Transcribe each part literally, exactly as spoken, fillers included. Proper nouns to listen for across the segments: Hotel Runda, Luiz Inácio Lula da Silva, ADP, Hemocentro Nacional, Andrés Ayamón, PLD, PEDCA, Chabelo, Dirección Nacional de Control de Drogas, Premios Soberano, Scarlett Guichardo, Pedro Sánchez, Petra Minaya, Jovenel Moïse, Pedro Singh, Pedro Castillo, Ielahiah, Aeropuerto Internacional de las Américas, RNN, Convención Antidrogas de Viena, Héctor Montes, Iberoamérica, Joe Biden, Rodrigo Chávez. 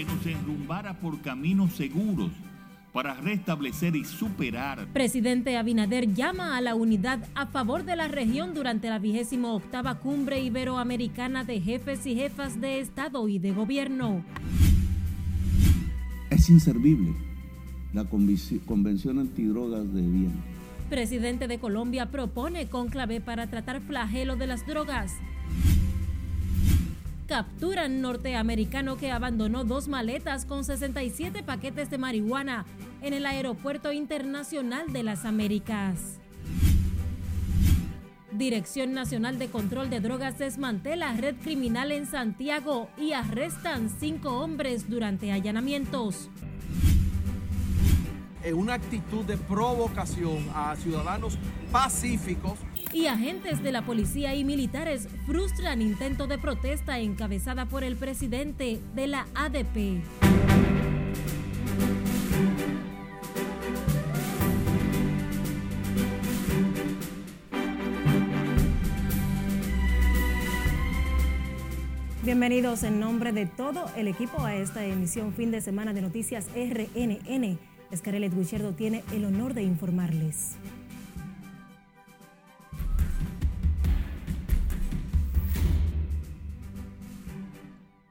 que nos enrumbara por caminos seguros para restablecer y superar. Presidente Abinader llama a la unidad a favor de la región durante la vigésima octava Cumbre Iberoamericana de Jefes y Jefas de Estado y de Gobierno. Es inservible la Convención Antidrogas de Viena. Presidente de Colombia propone cónclave para tratar flagelo de las drogas. Capturan norteamericano que abandonó dos maletas con sesenta y siete paquetes de marihuana en el Aeropuerto Internacional de las Américas. Dirección Nacional de Control de Drogas desmantela red criminal en Santiago y arrestan cinco hombres durante allanamientos. En una actitud de provocación a ciudadanos pacíficos, y agentes de la policía y militares frustran intento de protesta encabezada por el presidente de la A D P. Bienvenidos en nombre de todo el equipo a esta emisión fin de semana de Noticias R N N. Scarlett Guichardo tiene el honor de informarles.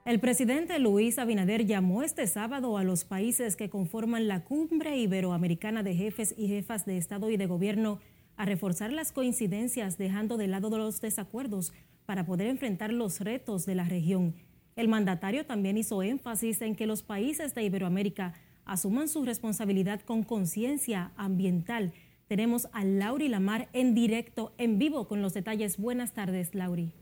El presidente Luis Abinader llamó este sábado a los países que conforman la Cumbre Iberoamericana de Jefes y Jefas de Estado y de Gobierno a reforzar las coincidencias, dejando de lado los desacuerdos para poder enfrentar los retos de la región. El mandatario también hizo énfasis en que los países de Iberoamérica asuman su responsabilidad con conciencia ambiental. Tenemos a Laurie Lamar en directo, en vivo, con los detalles. Buenas tardes, Laurie.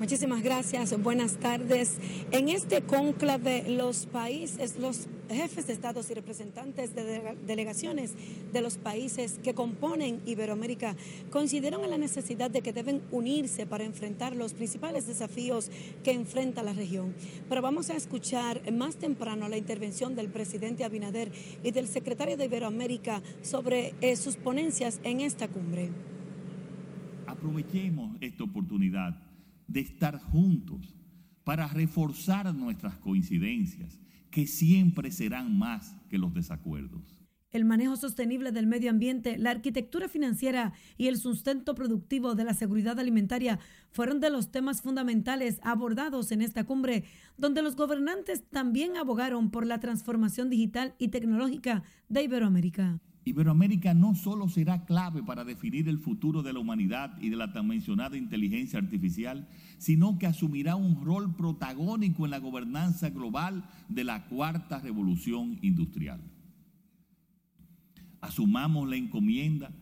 Muchísimas gracias, buenas tardes. En este cónclave, los países, los jefes de estados y representantes de delegaciones de los países que componen Iberoamérica coincidieron en la necesidad de que deben unirse para enfrentar los principales desafíos que enfrenta la región. Pero vamos a escuchar más temprano la intervención del presidente Abinader y del secretario de Iberoamérica sobre eh, sus ponencias en esta cumbre. Aprovechemos esta oportunidad de estar juntos para reforzar nuestras coincidencias, que siempre serán más que los desacuerdos. El manejo sostenible del medio ambiente, la arquitectura financiera y el sustento productivo de la seguridad alimentaria fueron de los temas fundamentales abordados en esta cumbre, donde los gobernantes también abogaron por la transformación digital y tecnológica de Iberoamérica. Iberoamérica no solo será clave para definir el futuro de la humanidad y de la tan mencionada inteligencia artificial, sino que asumirá un rol protagónico en la gobernanza global de la cuarta revolución industrial. Asumamos la encomienda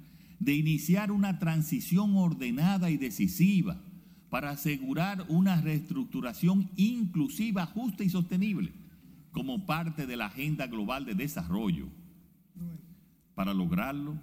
de iniciar una transición ordenada y decisiva para asegurar una reestructuración inclusiva, justa y sostenible como parte de la agenda global de desarrollo. Para lograrlo,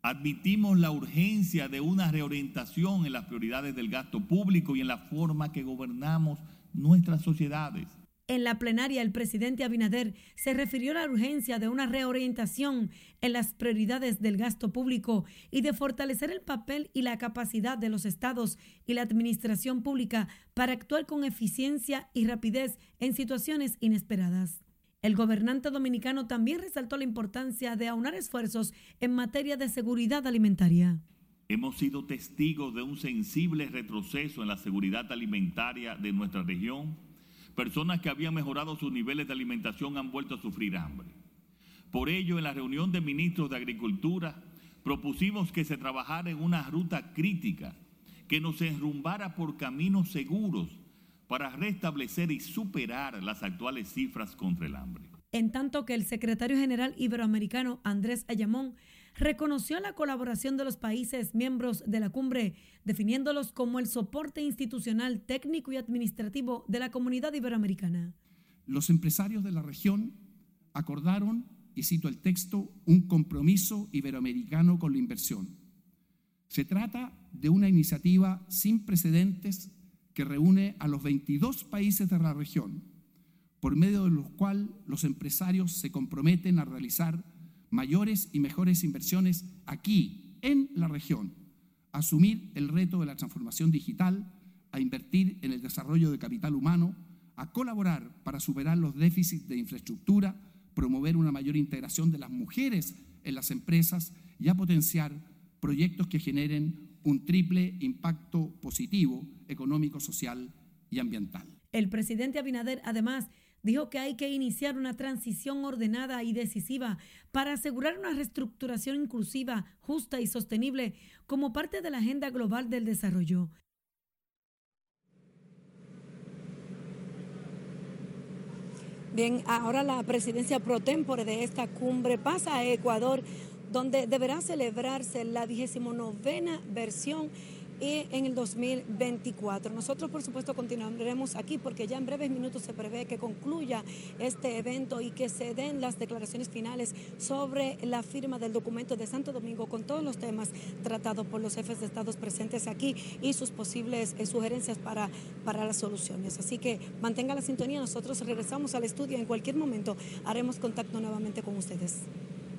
admitimos la urgencia de una reorientación en las prioridades del gasto público y en la forma que gobernamos nuestras sociedades. En la plenaria, el presidente Abinader se refirió a la urgencia de una reorientación en las prioridades del gasto público y de fortalecer el papel y la capacidad de los estados y la administración pública para actuar con eficiencia y rapidez en situaciones inesperadas. El gobernante dominicano también resaltó la importancia de aunar esfuerzos en materia de seguridad alimentaria. Hemos sido testigos de un sensible retroceso en la seguridad alimentaria de nuestra región. Personas que habían mejorado sus niveles de alimentación han vuelto a sufrir hambre. Por ello, en la reunión de ministros de Agricultura, propusimos que se trabajara en una ruta crítica que nos enrumbara por caminos seguros para restablecer y superar las actuales cifras contra el hambre. En tanto que el secretario general iberoamericano Andrés Ayamón reconoció la colaboración de los países miembros de la cumbre, definiéndolos como el soporte institucional, técnico y administrativo de la comunidad iberoamericana. Los empresarios de la región acordaron, y cito el texto, un compromiso iberoamericano con la inversión. Se trata de una iniciativa sin precedentes que reúne a los veintidós países de la región, por medio de los cuales los empresarios se comprometen a realizar mayores y mejores inversiones aquí, en la región, asumir el reto de la transformación digital, a invertir en el desarrollo de capital humano, a colaborar para superar los déficits de infraestructura, promover una mayor integración de las mujeres en las empresas y a potenciar proyectos que generen un triple impacto positivo, económico, social y ambiental. El presidente Abinader, además, dijo que hay que iniciar una transición ordenada y decisiva para asegurar una reestructuración inclusiva, justa y sostenible como parte de la agenda global del desarrollo. Bien, ahora la presidencia pro tempore de esta cumbre pasa a Ecuador, donde deberá celebrarse la vigésima novena versión en el dos mil veinticuatro. Nosotros, por supuesto, continuaremos aquí porque ya en breves minutos se prevé que concluya este evento y que se den las declaraciones finales sobre la firma del documento de Santo Domingo con todos los temas tratados por los jefes de Estados presentes aquí y sus posibles sugerencias para, para las soluciones. Así que mantenga la sintonía. Nosotros regresamos al estudio. En cualquier momento haremos contacto nuevamente con ustedes.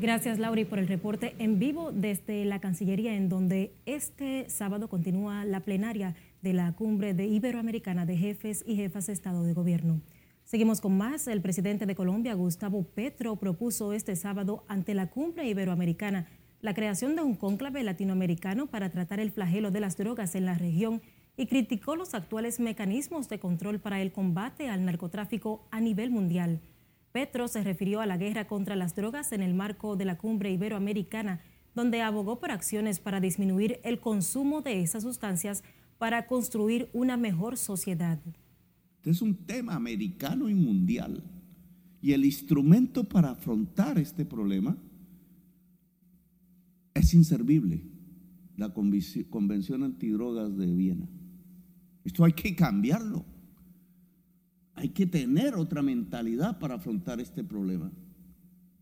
Gracias, Laurie, por el reporte en vivo desde la Cancillería, en donde este sábado continúa la plenaria de la Cumbre de Iberoamericana de Jefes y Jefas de Estado de Gobierno. Seguimos con más. El presidente de Colombia, Gustavo Petro, propuso este sábado ante la Cumbre Iberoamericana la creación de un cónclave latinoamericano para tratar el flagelo de las drogas en la región y criticó los actuales mecanismos de control para el combate al narcotráfico a nivel mundial. Petro se refirió a la guerra contra las drogas en el marco de la Cumbre Iberoamericana, donde abogó por acciones para disminuir el consumo de esas sustancias para construir una mejor sociedad. Este es un tema americano y mundial, y el instrumento para afrontar este problema es inservible, la Convención Antidrogas de Viena. Esto hay que cambiarlo. Hay que tener otra mentalidad para afrontar este problema.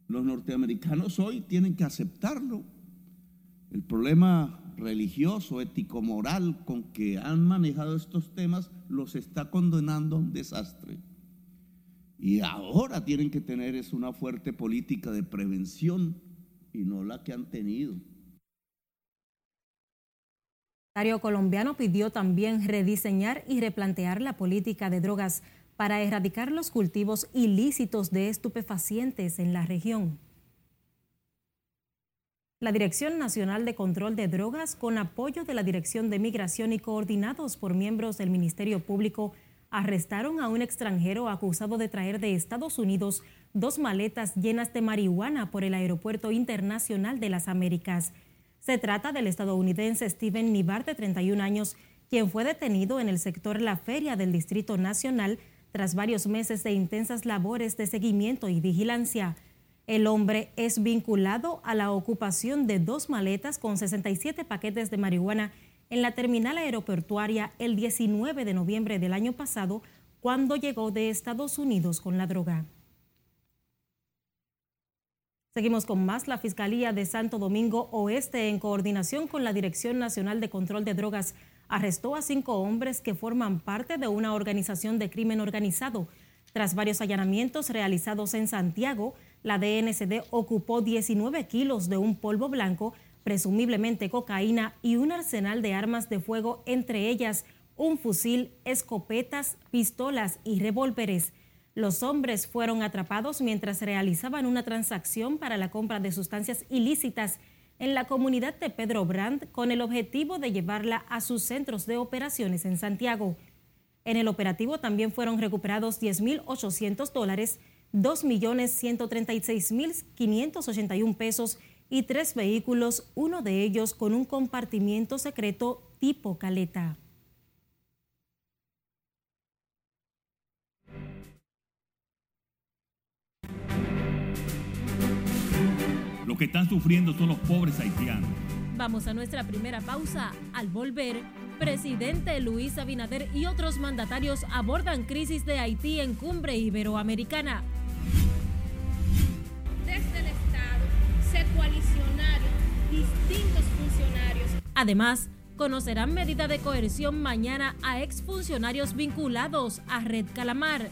Los norteamericanos hoy tienen que aceptarlo. El problema religioso, ético-moral con que han manejado estos temas los está condenando a un desastre. Y ahora tienen que tener es una fuerte política de prevención y no la que han tenido. El secretario colombiano pidió también rediseñar y replantear la política de drogas para erradicar los cultivos ilícitos de estupefacientes en la región. La Dirección Nacional de Control de Drogas, con apoyo de la Dirección de Migración y coordinados por miembros del Ministerio Público, arrestaron a un extranjero acusado de traer de Estados Unidos dos maletas llenas de marihuana por el Aeropuerto Internacional de las Américas. Se trata del estadounidense Steven Nibar, de treinta y un años, quien fue detenido en el sector La Feria del Distrito Nacional tras varios meses de intensas labores de seguimiento y vigilancia. El hombre es vinculado a la ocupación de dos maletas con sesenta y siete paquetes de marihuana en la terminal aeroportuaria el diecinueve de noviembre del año pasado, cuando llegó de Estados Unidos con la droga. Seguimos con más. La Fiscalía de Santo Domingo Oeste, en coordinación con la Dirección Nacional de Control de Drogas, arrestó a cinco hombres que forman parte de una organización de crimen organizado. Tras varios allanamientos realizados en Santiago, la D N C D ocupó diecinueve kilos de un polvo blanco, presumiblemente cocaína, y un arsenal de armas de fuego, entre ellas un fusil, escopetas, pistolas y revólveres. Los hombres fueron atrapados mientras realizaban una transacción para la compra de sustancias ilícitas en la comunidad de Pedro Brandt, con el objetivo de llevarla a sus centros de operaciones en Santiago. En el operativo también fueron recuperados diez mil ochocientos dólares, dos millones ciento treinta y seis mil quinientos ochenta y un pesos y tres vehículos, uno de ellos con un compartimiento secreto tipo caleta. Lo que están sufriendo son los pobres haitianos. Vamos a nuestra primera pausa. Al volver, presidente Luis Abinader y otros mandatarios abordan crisis de Haití en Cumbre Iberoamericana. Desde el Estado se coalicionaron distintos funcionarios. Además, conocerán medida de coerción mañana a exfuncionarios vinculados a Red Calamar.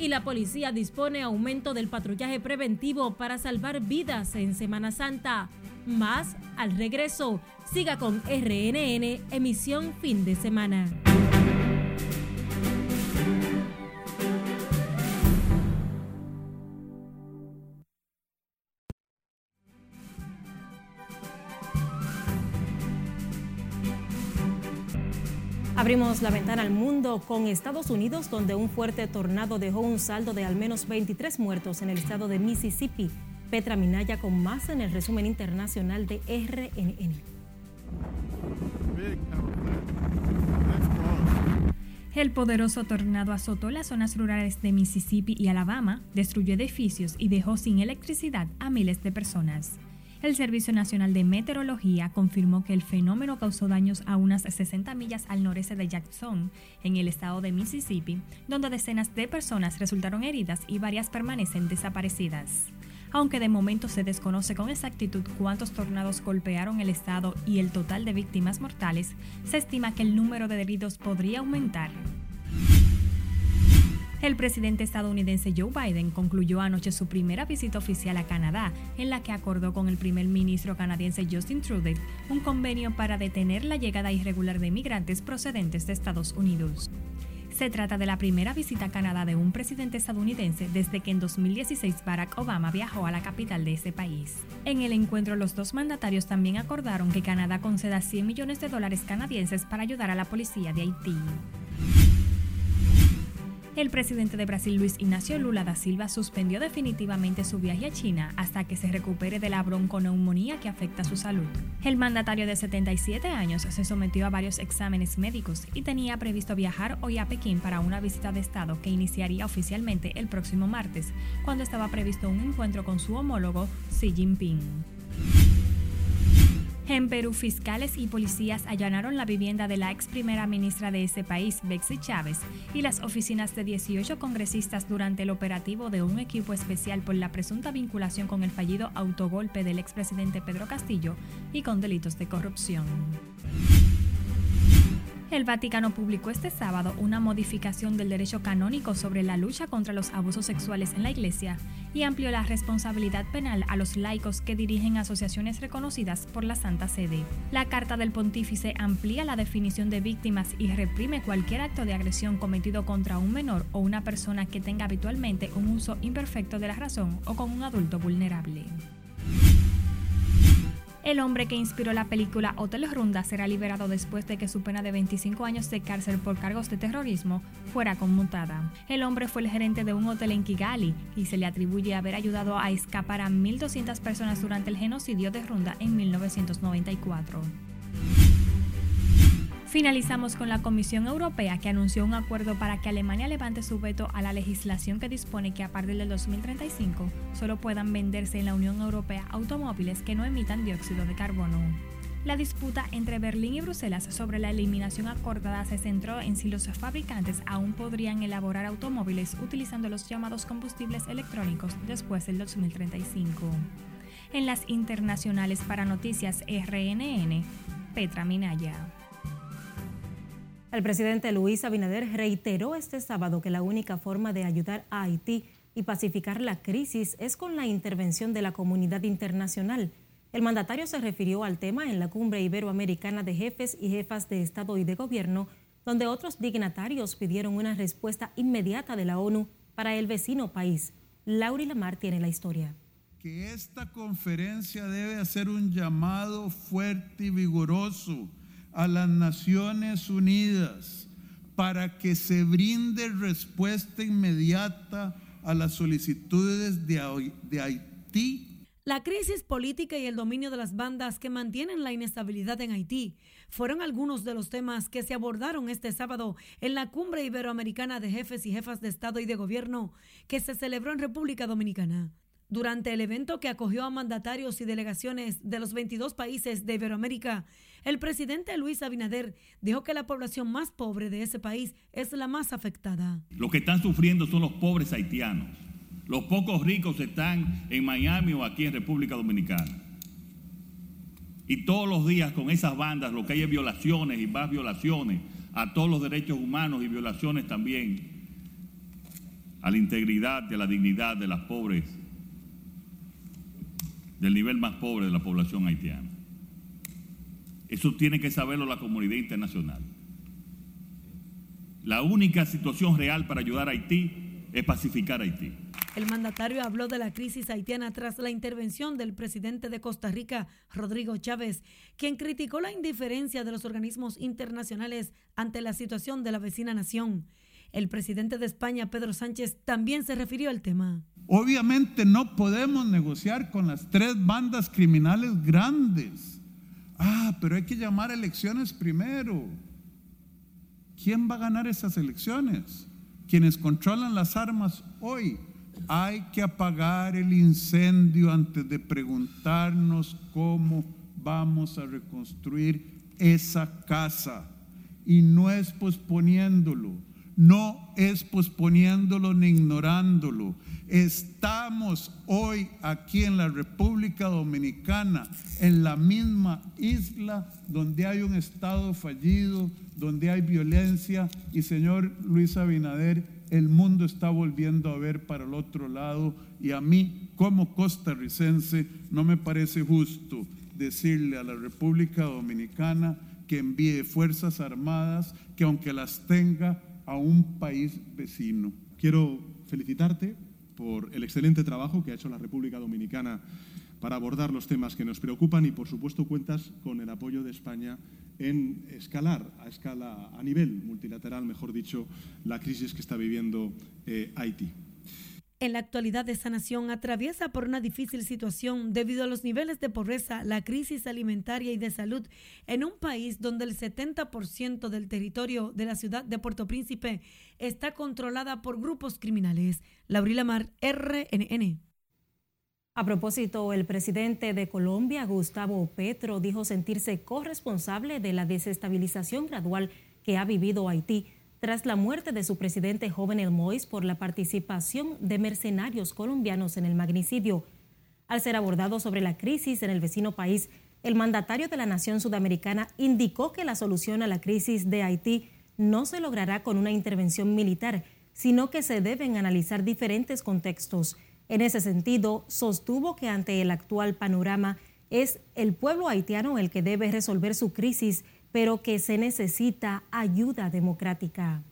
y la policía dispone aumento del patrullaje preventivo para salvar vidas en Semana Santa. Más al regreso. Siga con R N N, emisión fin de semana. Abrimos la ventana al mundo con Estados Unidos, donde un fuerte tornado dejó un saldo de al menos veintitrés muertos en el estado de Mississippi. Petra Minaya con más en el resumen internacional de R N N. El poderoso tornado azotó las zonas rurales de Mississippi y Alabama, destruyó edificios y dejó sin electricidad a miles de personas. El Servicio Nacional de Meteorología confirmó que el fenómeno causó daños a unas sesenta millas al noreste de Jackson, en el estado de Mississippi, donde decenas de personas resultaron heridas y varias permanecen desaparecidas. Aunque de momento se desconoce con exactitud cuántos tornados golpearon el estado y el total de víctimas mortales, se estima que el número de heridos podría aumentar. El presidente estadounidense Joe Biden concluyó anoche su primera visita oficial a Canadá, en la que acordó con el primer ministro canadiense Justin Trudeau un convenio para detener la llegada irregular de migrantes procedentes de Estados Unidos. Se trata de la primera visita a Canadá de un presidente estadounidense desde que en dos mil dieciséis Barack Obama viajó a la capital de ese país. En el encuentro, los dos mandatarios también acordaron que Canadá conceda cien millones de dólares canadienses para ayudar a la policía de Haití. El presidente de Brasil, Luiz Inácio Lula da Silva, suspendió definitivamente su viaje a China hasta que se recupere de la bronconeumonía que afecta su salud. El mandatario de setenta y siete años se sometió a varios exámenes médicos y tenía previsto viajar hoy a Pekín para una visita de Estado que iniciaría oficialmente el próximo martes, cuando estaba previsto un encuentro con su homólogo Xi Jinping. En Perú, fiscales y policías allanaron la vivienda de la ex primera ministra de ese país, Betssy Chávez, y las oficinas de dieciocho congresistas durante el operativo de un equipo especial por la presunta vinculación con el fallido autogolpe del expresidente Pedro Castillo y con delitos de corrupción. El Vaticano publicó este sábado una modificación del derecho canónico sobre la lucha contra los abusos sexuales en la Iglesia y amplió la responsabilidad penal a los laicos que dirigen asociaciones reconocidas por la Santa Sede. La carta del pontífice amplía la definición de víctimas y reprime cualquier acto de agresión cometido contra un menor o una persona que tenga habitualmente un uso imperfecto de la razón o con un adulto vulnerable. El hombre que inspiró la película Hotel Runda será liberado después de que su pena de veinticinco años de cárcel por cargos de terrorismo fuera conmutada. El hombre fue el gerente de un hotel en Kigali y se le atribuye haber ayudado a escapar a mil doscientas personas durante el genocidio de Runda en mil novecientos noventa y cuatro. Finalizamos con la Comisión Europea, que anunció un acuerdo para que Alemania levante su veto a la legislación que dispone que a partir del dos mil treinta y cinco solo puedan venderse en la Unión Europea automóviles que no emitan dióxido de carbono. La disputa entre Berlín y Bruselas sobre la eliminación acordada se centró en si los fabricantes aún podrían elaborar automóviles utilizando los llamados combustibles electrónicos después del dos mil treinta y cinco. En las internacionales, para Noticias R N N, Petra Minaya. El presidente Luis Abinader reiteró este sábado que la única forma de ayudar a Haití y pacificar la crisis es con la intervención de la comunidad internacional. El mandatario se refirió al tema en la Cumbre Iberoamericana de Jefes y Jefas de Estado y de Gobierno, donde otros dignatarios pidieron una respuesta inmediata de la ONU para el vecino país. Laurie Lamar tiene la historia. Que esta conferencia debe hacer un llamado fuerte y vigoroso a las Naciones Unidas para que se brinde respuesta inmediata a las solicitudes de Haití. La crisis política y el dominio de las bandas que mantienen la inestabilidad en Haití fueron algunos de los temas que se abordaron este sábado en la Cumbre Iberoamericana de Jefes y Jefas de Estado y de Gobierno que se celebró en República Dominicana. Durante el evento que acogió a mandatarios y delegaciones de los veintidós países de Iberoamérica, el presidente Luis Abinader dijo que la población más pobre de ese país es la más afectada. Los que están sufriendo son los pobres haitianos. Los pocos ricos están en Miami o aquí en República Dominicana. Y todos los días con esas bandas lo que hay es violaciones y más violaciones a todos los derechos humanos y violaciones también a la integridad y a la dignidad de las pobres, del nivel más pobre de la población haitiana. Eso tiene que saberlo la comunidad internacional. La única situación real para ayudar a Haití es pacificar a Haití. El mandatario habló de la crisis haitiana tras la intervención del presidente de Costa Rica, Rodrigo Chávez, quien criticó la indiferencia de los organismos internacionales ante la situación de la vecina nación. El presidente de España, Pedro Sánchez, también se refirió al tema. Obviamente no podemos negociar con las tres bandas criminales grandes. Ah, pero hay que llamar a elecciones primero. ¿Quién va a ganar esas elecciones? Quienes controlan las armas hoy. Hay que apagar el incendio antes de preguntarnos cómo vamos a reconstruir esa casa. Y no es posponiéndolo, no es posponiéndolo ni ignorándolo. Estamos hoy aquí en la República Dominicana, en la misma isla donde hay un Estado fallido, donde hay violencia, y señor Luis Abinader, el mundo está volviendo a ver para el otro lado, y a mí como costarricense no me parece justo decirle a la República Dominicana que envíe fuerzas armadas, que aunque las tenga, a un país vecino. Quiero felicitarte por el excelente trabajo que ha hecho la República Dominicana para abordar los temas que nos preocupan, y por supuesto cuentas con el apoyo de España en escalar a escala, a nivel multilateral, mejor dicho, la crisis que está viviendo eh, Haití. En la actualidad, esa nación atraviesa por una difícil situación debido a los niveles de pobreza, la crisis alimentaria y de salud en un país donde el setenta por ciento del territorio de la ciudad de Puerto Príncipe está controlada por grupos criminales. Laurie Lamar, R N N. A propósito, el presidente de Colombia, Gustavo Petro, dijo sentirse corresponsable de la desestabilización gradual que ha vivido Haití tras la muerte de su presidente Jovenel Moïse por la participación de mercenarios colombianos en el magnicidio. Al ser abordado sobre la crisis en el vecino país, el mandatario de la nación sudamericana indicó que la solución a la crisis de Haití no se logrará con una intervención militar, sino que se deben analizar diferentes contextos. En ese sentido, sostuvo que ante el actual panorama es el pueblo haitiano el que debe resolver su crisis, pero que se necesita ayuda democrática.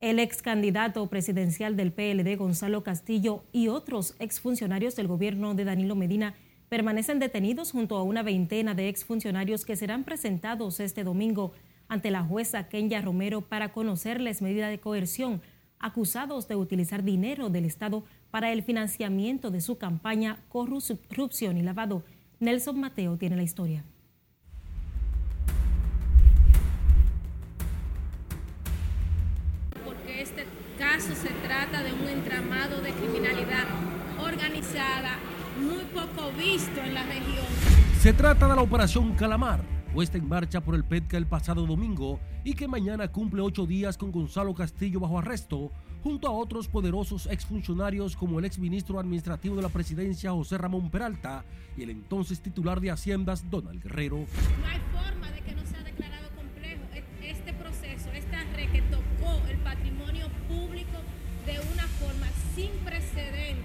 El ex candidato presidencial del P L D, Gonzalo Castillo, y otros exfuncionarios del gobierno de Danilo Medina permanecen detenidos junto a una veintena de exfuncionarios que serán presentados este domingo ante la jueza Kenya Romero para conocerles medida de coerción, acusados de utilizar dinero del Estado para el financiamiento de su campaña, corrupción y lavado. Nelson Mateo tiene la historia. Porque este caso se trata de un entramado de criminalidad organizada muy poco visto en la región. Se trata de la Operación Calamar, puesta en marcha por el P E D C A el pasado domingo y que mañana cumple ocho días con Gonzalo Castillo bajo arresto, junto a otros poderosos exfuncionarios como el exministro administrativo de la presidencia José Ramón Peralta y el entonces titular de Haciendas Donald Guerrero. No hay forma de que no sea declarado complejo este proceso, esta red que tocó el patrimonio público de una forma sin precedentes.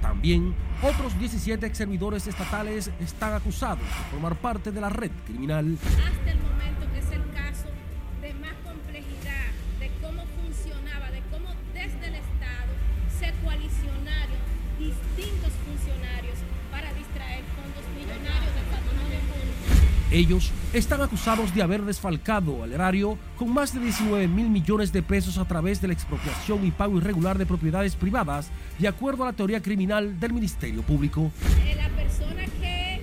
También, otros diecisiete ex servidores estatales están acusados de formar parte de la red criminal. Hasta el momento es el caso de más complejidad, de cómo funcionaba, de cómo desde el Estado se coalicionaron distintos funcionarios para distraer fondos millonarios del patrimonio público. Ellos están acusados de haber desfalcado al erario con más de diecinueve mil millones de pesos a través de la expropiación y pago irregular de propiedades privadas, de acuerdo a la teoría criminal del Ministerio Público. La persona que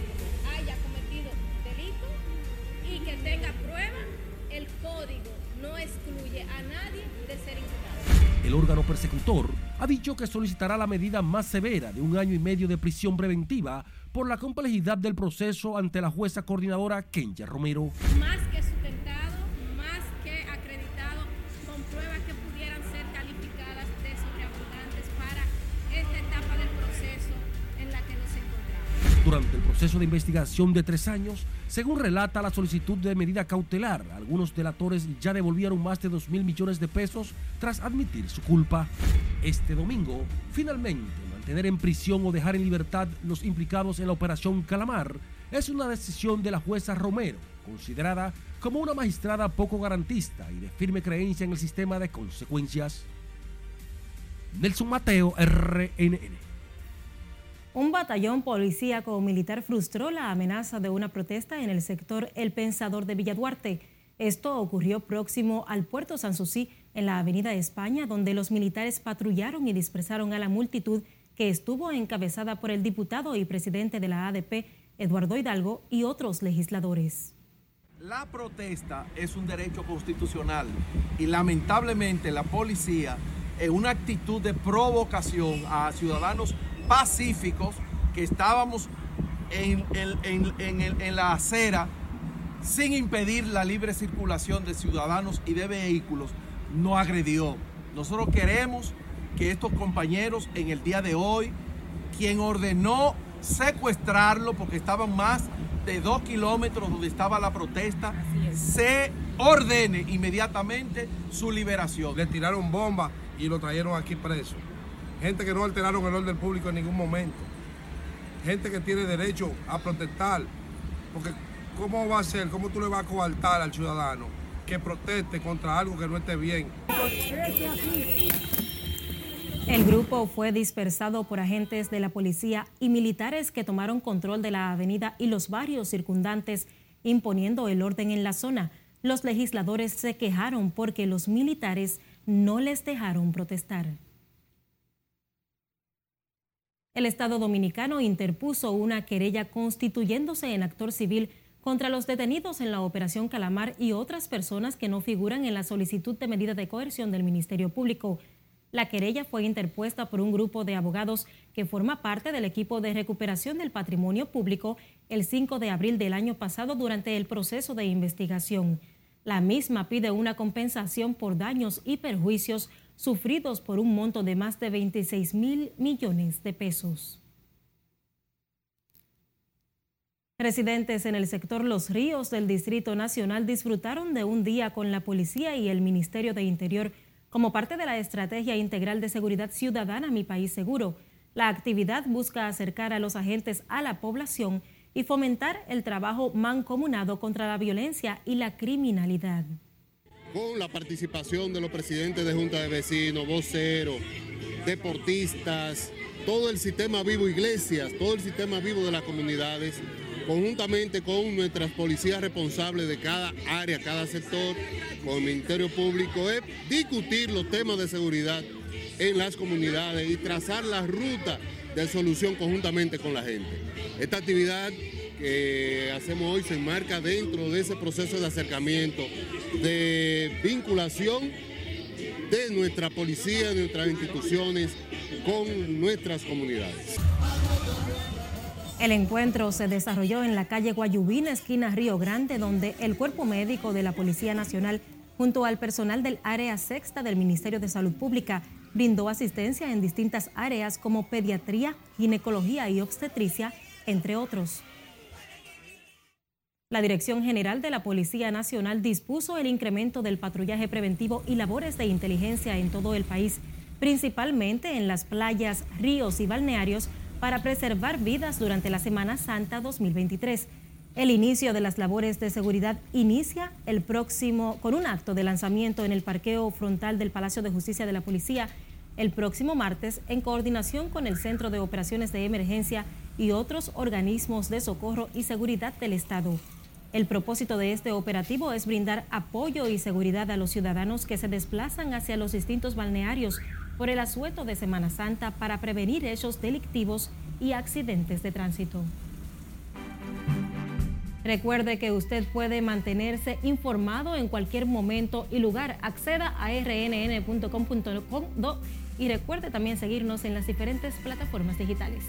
haya cometido delito y que tenga prueba, el código no excluye a nadie de ser imputado. El órgano persecutor ha dicho que solicitará la medida más severa de un año y medio de prisión preventiva por la complejidad del proceso ante la jueza coordinadora Kenya Romero. Más que sustentado, más que acreditado, con pruebas que pudieran ser calificadas de sobreabundantes para esta etapa del proceso en la que nos encontramos. Durante el proceso de investigación de tres años, Según relata la solicitud de medida cautelar, algunos delatores ya devolvieron más de dos mil millones de pesos tras admitir su culpa. Este domingo, finalmente, mantener en prisión o dejar en libertad los implicados en la Operación Calamar es una decisión de la jueza Romero, considerada como una magistrada poco garantista y de firme creencia en el sistema de consecuencias. Nelson Mateo, R N N. Un batallón policíaco militar frustró la amenaza de una protesta en el sector El Pensador de Villa Duarte. Esto ocurrió próximo al puerto Sanssouci, en la avenida España, donde los militares patrullaron y dispersaron a la multitud que estuvo encabezada por el diputado y presidente de la A D P, Eduardo Hidalgo, y otros legisladores. La protesta es un derecho constitucional y lamentablemente la policía, en una actitud de provocación a ciudadanos pacíficos que estábamos en, en, en, en, en la acera sin impedir la libre circulación de ciudadanos y de vehículos, no agredió. Nosotros queremos que estos compañeros en el día de hoy, quien ordenó secuestrarlo porque estaban más de dos kilómetros donde estaba la protesta, se ordene inmediatamente su liberación. Le tiraron bomba y lo trajeron aquí preso. Gente que no alteraron el orden público en ningún momento. Gente que tiene derecho a protestar. Porque ¿cómo va a ser? ¿Cómo tú le vas a coartar al ciudadano que proteste contra algo que no esté bien? El grupo fue dispersado por agentes de la policía y militares que tomaron control de la avenida y los barrios circundantes, imponiendo el orden en la zona. Los legisladores se quejaron porque los militares no les dejaron protestar. El Estado dominicano interpuso una querella constituyéndose en actor civil contra los detenidos en la Operación Calamar y otras personas que no figuran en la solicitud de medida de coerción del Ministerio Público. La querella fue interpuesta por un grupo de abogados que forma parte del equipo de recuperación del patrimonio público el cinco de abril del año pasado durante el proceso de investigación. La misma pide una compensación por daños y perjuicios sufridos por un monto de más de veintiséis mil millones de pesos. Residentes en el sector Los Ríos del Distrito Nacional disfrutaron de un día con la policía y el Ministerio de Interior como parte de la Estrategia Integral de Seguridad Ciudadana Mi País Seguro. La actividad busca acercar a los agentes a la población y fomentar el trabajo mancomunado contra la violencia y la criminalidad. Con la participación de los presidentes de Junta de Vecinos, voceros, deportistas, todo el sistema vivo iglesias, todo el sistema vivo de las comunidades, conjuntamente con nuestras policías responsables de cada área, cada sector, con el Ministerio Público, es discutir los temas de seguridad en las comunidades y trazar la ruta de solución conjuntamente con la gente. Esta actividad que hacemos hoy se enmarca dentro de ese proceso de acercamiento, de vinculación de nuestra policía, de nuestras instituciones con nuestras comunidades. El encuentro se desarrolló en la calle Guayubina, esquina Río Grande, donde el cuerpo médico de la Policía Nacional, junto al personal del Área Sexta del Ministerio de Salud Pública, brindó asistencia en distintas áreas como pediatría, ginecología y obstetricia, entre otros. La Dirección General de la Policía Nacional dispuso el incremento del patrullaje preventivo y labores de inteligencia en todo el país, principalmente en las playas, ríos y balnearios, para preservar vidas durante la Semana Santa dos mil veintitrés. El inicio de las labores de seguridad inicia el próximo con un acto de lanzamiento en el parqueo frontal del Palacio de Justicia de la Policía el próximo martes, en coordinación con el Centro de Operaciones de Emergencia y otros organismos de socorro y seguridad del Estado. El propósito de este operativo es brindar apoyo y seguridad a los ciudadanos que se desplazan hacia los distintos balnearios por el asueto de Semana Santa para prevenir hechos delictivos y accidentes de tránsito. Recuerde que usted puede mantenerse informado en cualquier momento y lugar. Acceda a erre ene ene punto com punto do y recuerde también seguirnos en las diferentes plataformas digitales.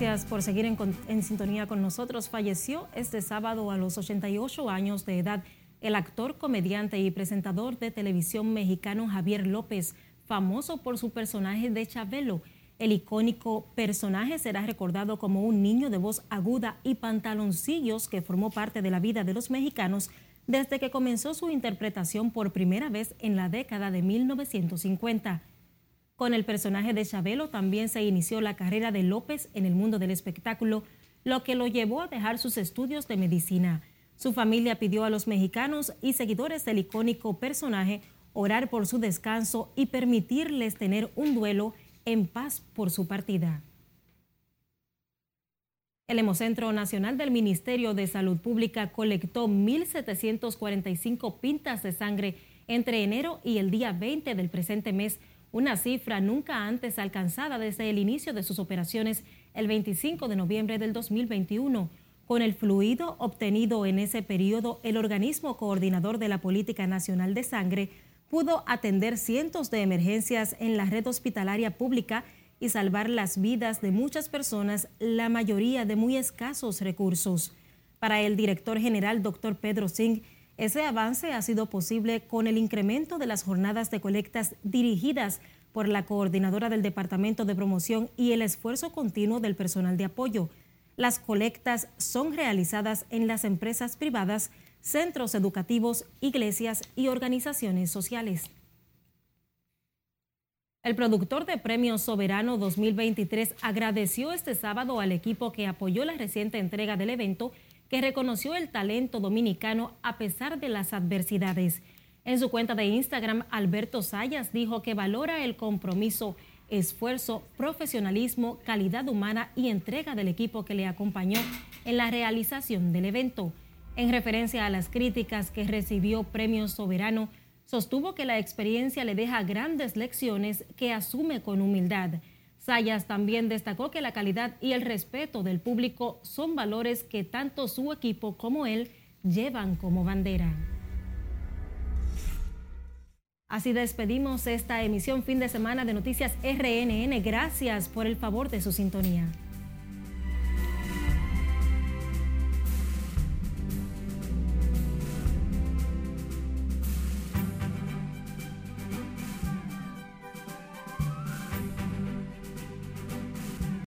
Gracias por seguir en, en sintonía con nosotros. Falleció este sábado a los ochenta y ocho años de edad el actor, comediante y presentador de televisión mexicano Javier López, famoso por su personaje de Chabelo. El icónico personaje será recordado como un niño de voz aguda y pantaloncillos que formó parte de la vida de los mexicanos desde que comenzó su interpretación por primera vez en la década de mil novecientos cincuenta. Con el personaje de Chabelo también se inició la carrera de López en el mundo del espectáculo, lo que lo llevó a dejar sus estudios de medicina. Su familia pidió a los mexicanos y seguidores del icónico personaje orar por su descanso y permitirles tener un duelo en paz por su partida. El Hemocentro Nacional del Ministerio de Salud Pública colectó mil setecientos cuarenta y cinco pintas de sangre entre enero y el día veinte del presente mes, una cifra nunca antes alcanzada desde el inicio de sus operaciones el veinticinco de noviembre del dos mil veintiuno. Con el fluido obtenido en ese periodo, el organismo coordinador de la Política Nacional de Sangre pudo atender cientos de emergencias en la red hospitalaria pública y salvar las vidas de muchas personas, la mayoría de muy escasos recursos. Para el director general, doctor Pedro Singh, ese avance ha sido posible con el incremento de las jornadas de colectas dirigidas por la coordinadora del Departamento de Promoción y el esfuerzo continuo del personal de apoyo. Las colectas son realizadas en las empresas privadas, centros educativos, iglesias y organizaciones sociales. El productor de Premios Soberano dos mil veintitrés agradeció este sábado al equipo que apoyó la reciente entrega del evento, que reconoció el talento dominicano a pesar de las adversidades. En su cuenta de Instagram, Alberto Sayas dijo que valora el compromiso, esfuerzo, profesionalismo, calidad humana y entrega del equipo que le acompañó en la realización del evento. En referencia a las críticas que recibió Premios Soberano, sostuvo que la experiencia le deja grandes lecciones que asume con humildad. Sayas también destacó que la calidad y el respeto del público son valores que tanto su equipo como él llevan como bandera. Así despedimos esta emisión fin de semana de Noticias R N N. Gracias por el favor de su sintonía.